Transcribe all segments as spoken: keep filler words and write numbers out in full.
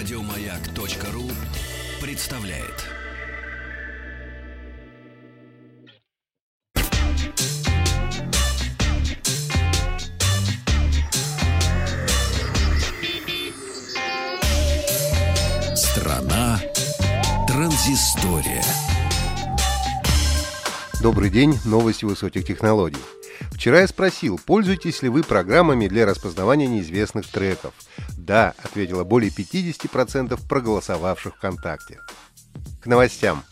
Радиомаяк.ру представляет. Страна Транзистория. Добрый день, новости высоких технологий. Вчера я спросил, пользуетесь ли вы программами для распознавания неизвестных треков. «Да», — ответило более пятьдесят процентов проголосовавших ВКонтакте. К новостям.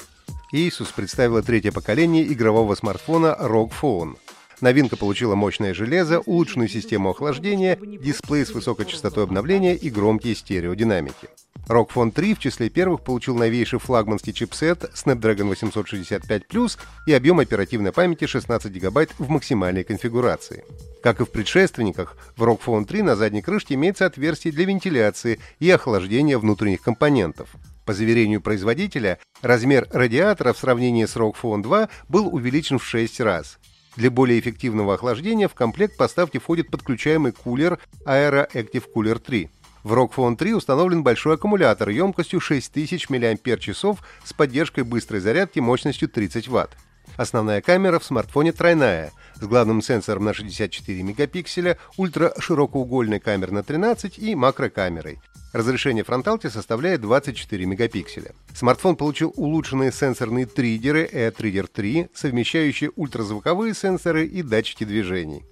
Asus представила третье поколение игрового смартфона рог Phone. Новинка получила мощное железо, улучшенную систему охлаждения, дисплей с высокой частотой обновления и громкие стереодинамики. рог Phone три в числе первых получил новейший флагманский чипсет Snapdragon восемьсот шестьдесят пять Plus и объем оперативной памяти шестнадцать гигабайт в максимальной конфигурации. Как и в предшественниках, в рог Phone три на задней крышке имеется отверстие для вентиляции и охлаждения внутренних компонентов. По заверению производителя, размер радиатора в сравнении с рог Phone два был увеличен в шесть раз. Для более эффективного охлаждения в комплект поставки входит подключаемый кулер Aero Active Cooler три. В рог Phone три установлен большой аккумулятор емкостью шесть тысяч миллиампер-часов с поддержкой быстрой зарядки мощностью тридцать ватт. Основная камера в смартфоне тройная, с главным сенсором на шестьдесят четыре мегапикселя, ультраширокоугольной камерой на тринадцать и макрокамерой. Разрешение фронталки составляет двадцать четыре мегапикселя. Смартфон получил улучшенные сенсорные триггеры AirTrigger три, совмещающие ультразвуковые сенсоры и датчики движений.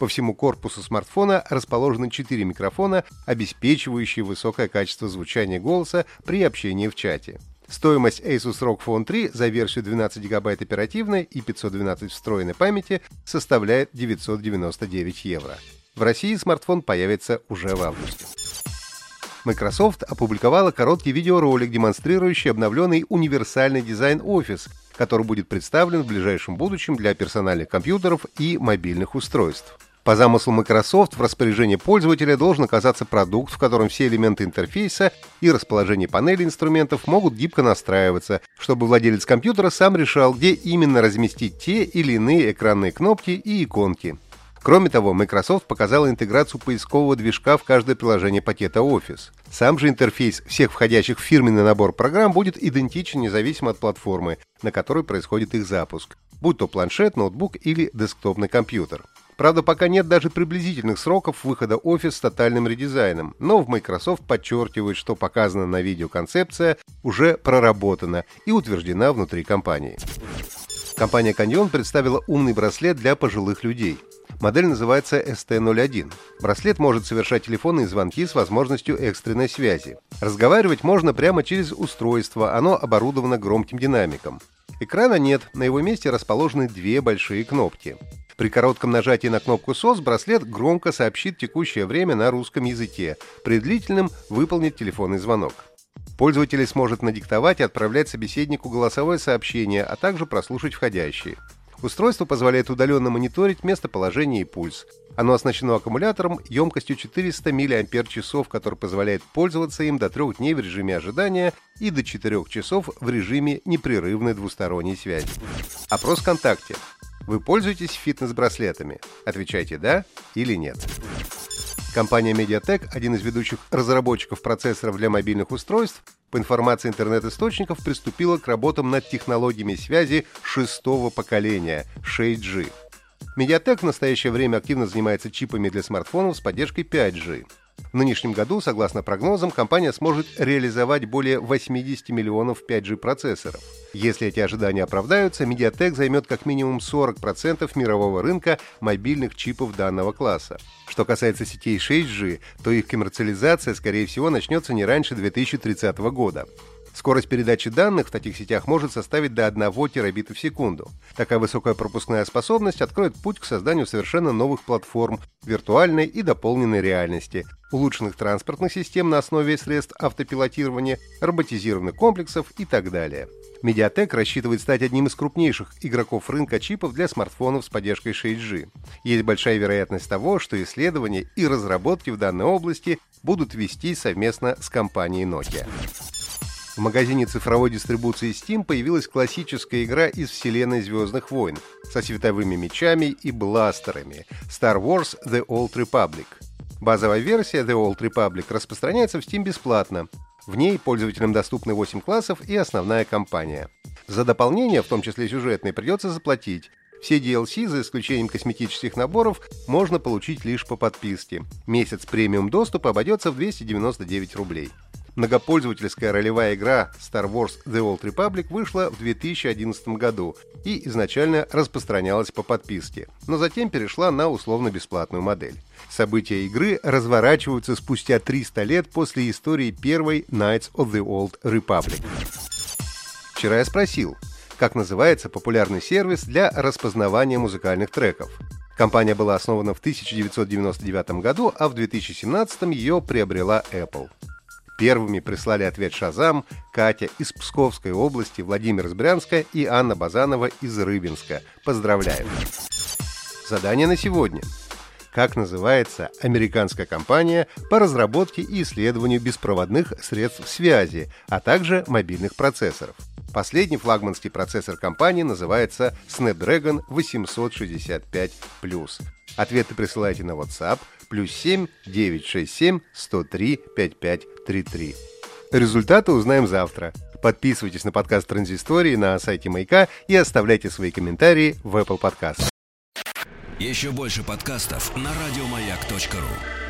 По всему корпусу смартфона расположены четыре микрофона, обеспечивающие высокое качество звучания голоса при общении в чате. Стоимость Asus рог Phone три за версию двенадцать гигабайт оперативной и пятьсот двенадцать встроенной памяти составляет девятьсот девяносто девять евро. В России смартфон появится уже в августе. Microsoft опубликовала короткий видеоролик, демонстрирующий обновленный универсальный дизайн Office, который будет представлен в ближайшем будущем для персональных компьютеров и мобильных устройств. По замыслу Microsoft, в распоряжении пользователя должен оказаться продукт, в котором все элементы интерфейса и расположение панели инструментов могут гибко настраиваться, чтобы владелец компьютера сам решал, где именно разместить те или иные экранные кнопки и иконки. Кроме того, Microsoft показала интеграцию поискового движка в каждое приложение пакета Office. Сам же интерфейс всех входящих в фирменный набор программ будет идентичен независимо от платформы, на которой происходит их запуск, будь то планшет, ноутбук или десктопный компьютер. Правда, пока нет даже приблизительных сроков выхода Office с тотальным редизайном, но в Microsoft подчеркивают, что показанная на видео концепция уже проработана и утверждена внутри компании. Компания Canyon представила умный браслет для пожилых людей. Модель называется эс тэ ноль один. Браслет может совершать телефонные звонки с возможностью экстренной связи. Разговаривать можно прямо через устройство, оно оборудовано громким динамиком. Экрана нет, на его месте расположены две большие кнопки. При коротком нажатии на кнопку эс о эс браслет громко сообщит текущее время на русском языке, при длительном выполнит телефонный звонок. Пользователь сможет надиктовать и отправлять собеседнику голосовое сообщение, а также прослушать входящие. Устройство позволяет удаленно мониторить местоположение и пульс. Оно оснащено аккумулятором емкостью четыреста миллиампер-часов, который позволяет пользоваться им до трех дней в режиме ожидания и до четырех часов в режиме непрерывной двусторонней связи. Опрос ВКонтакте. Вы пользуетесь фитнес-браслетами? Отвечайте «да» или «нет». Компания MediaTek, один из ведущих разработчиков процессоров для мобильных устройств, по информации интернет-источников приступила к работам над технологиями связи шестого поколения шесть джи. MediaTek в настоящее время активно занимается чипами для смартфонов с поддержкой пять джи. В нынешнем году, согласно прогнозам, компания сможет реализовать более восемьдесят миллионов пять джи-процессоров. Если эти ожидания оправдаются, MediaTek займет как минимум сорок процентов мирового рынка мобильных чипов данного класса. Что касается сетей шесть джи, то их коммерциализация, скорее всего, начнется не раньше две тысячи тридцатого года. Скорость передачи данных в таких сетях может составить до одного терабита в секунду. Такая высокая пропускная способность откроет путь к созданию совершенно новых платформ виртуальной и дополненной реальности, улучшенных транспортных систем на основе средств автопилотирования, роботизированных комплексов и так далее. MediaTek рассчитывает стать одним из крупнейших игроков рынка чипов для смартфонов с поддержкой шесть джи. Есть большая вероятность того, что исследования и разработки в данной области будут вестись совместно с компанией Nokia. В магазине цифровой дистрибуции Steam появилась классическая игра из вселенной «Звездных войн» со световыми мечами и бластерами Star Wars The Old Republic. Базовая версия The Old Republic распространяется в Steam бесплатно. В ней пользователям доступны восемь классов и основная кампания. За дополнение, в том числе сюжетные, придется заплатить. Все ди эл си, за исключением косметических наборов, можно получить лишь по подписке. Месяц премиум доступа обойдется в двести девяносто девять рублей. Многопользовательская ролевая игра Star Wars The Old Republic вышла в две тысячи одиннадцатом году и изначально распространялась по подписке, но затем перешла на условно-бесплатную модель. События игры разворачиваются спустя триста лет после истории первой Knights of the Old Republic. Вчера я спросил, как называется популярный сервис для распознавания музыкальных треков. Компания была основана в тысяча девятьсот девяносто девятом году, а в две тысячи семнадцатом ее приобрела Apple. Первыми прислали ответ «Шазам» Катя из Псковской области, Владимир из Брянска и Анна Базанова из Рыбинска. Поздравляю! Задание на сегодня. Как называется американская компания по разработке и исследованию беспроводных средств связи, а также мобильных процессоров? Последний флагманский процессор компании называется Snapdragon восемьсот шестьдесят пять Plus. Ответы присылайте на WhatsApp плюс семь девятьсот шестьдесят семь сто три пятьдесят пять тридцать три. Результаты узнаем завтра. Подписывайтесь на подкаст Транзистории на сайте Маяка и оставляйте свои комментарии в Apple Podcast. Еще больше подкастов на радиомаяк точка ру.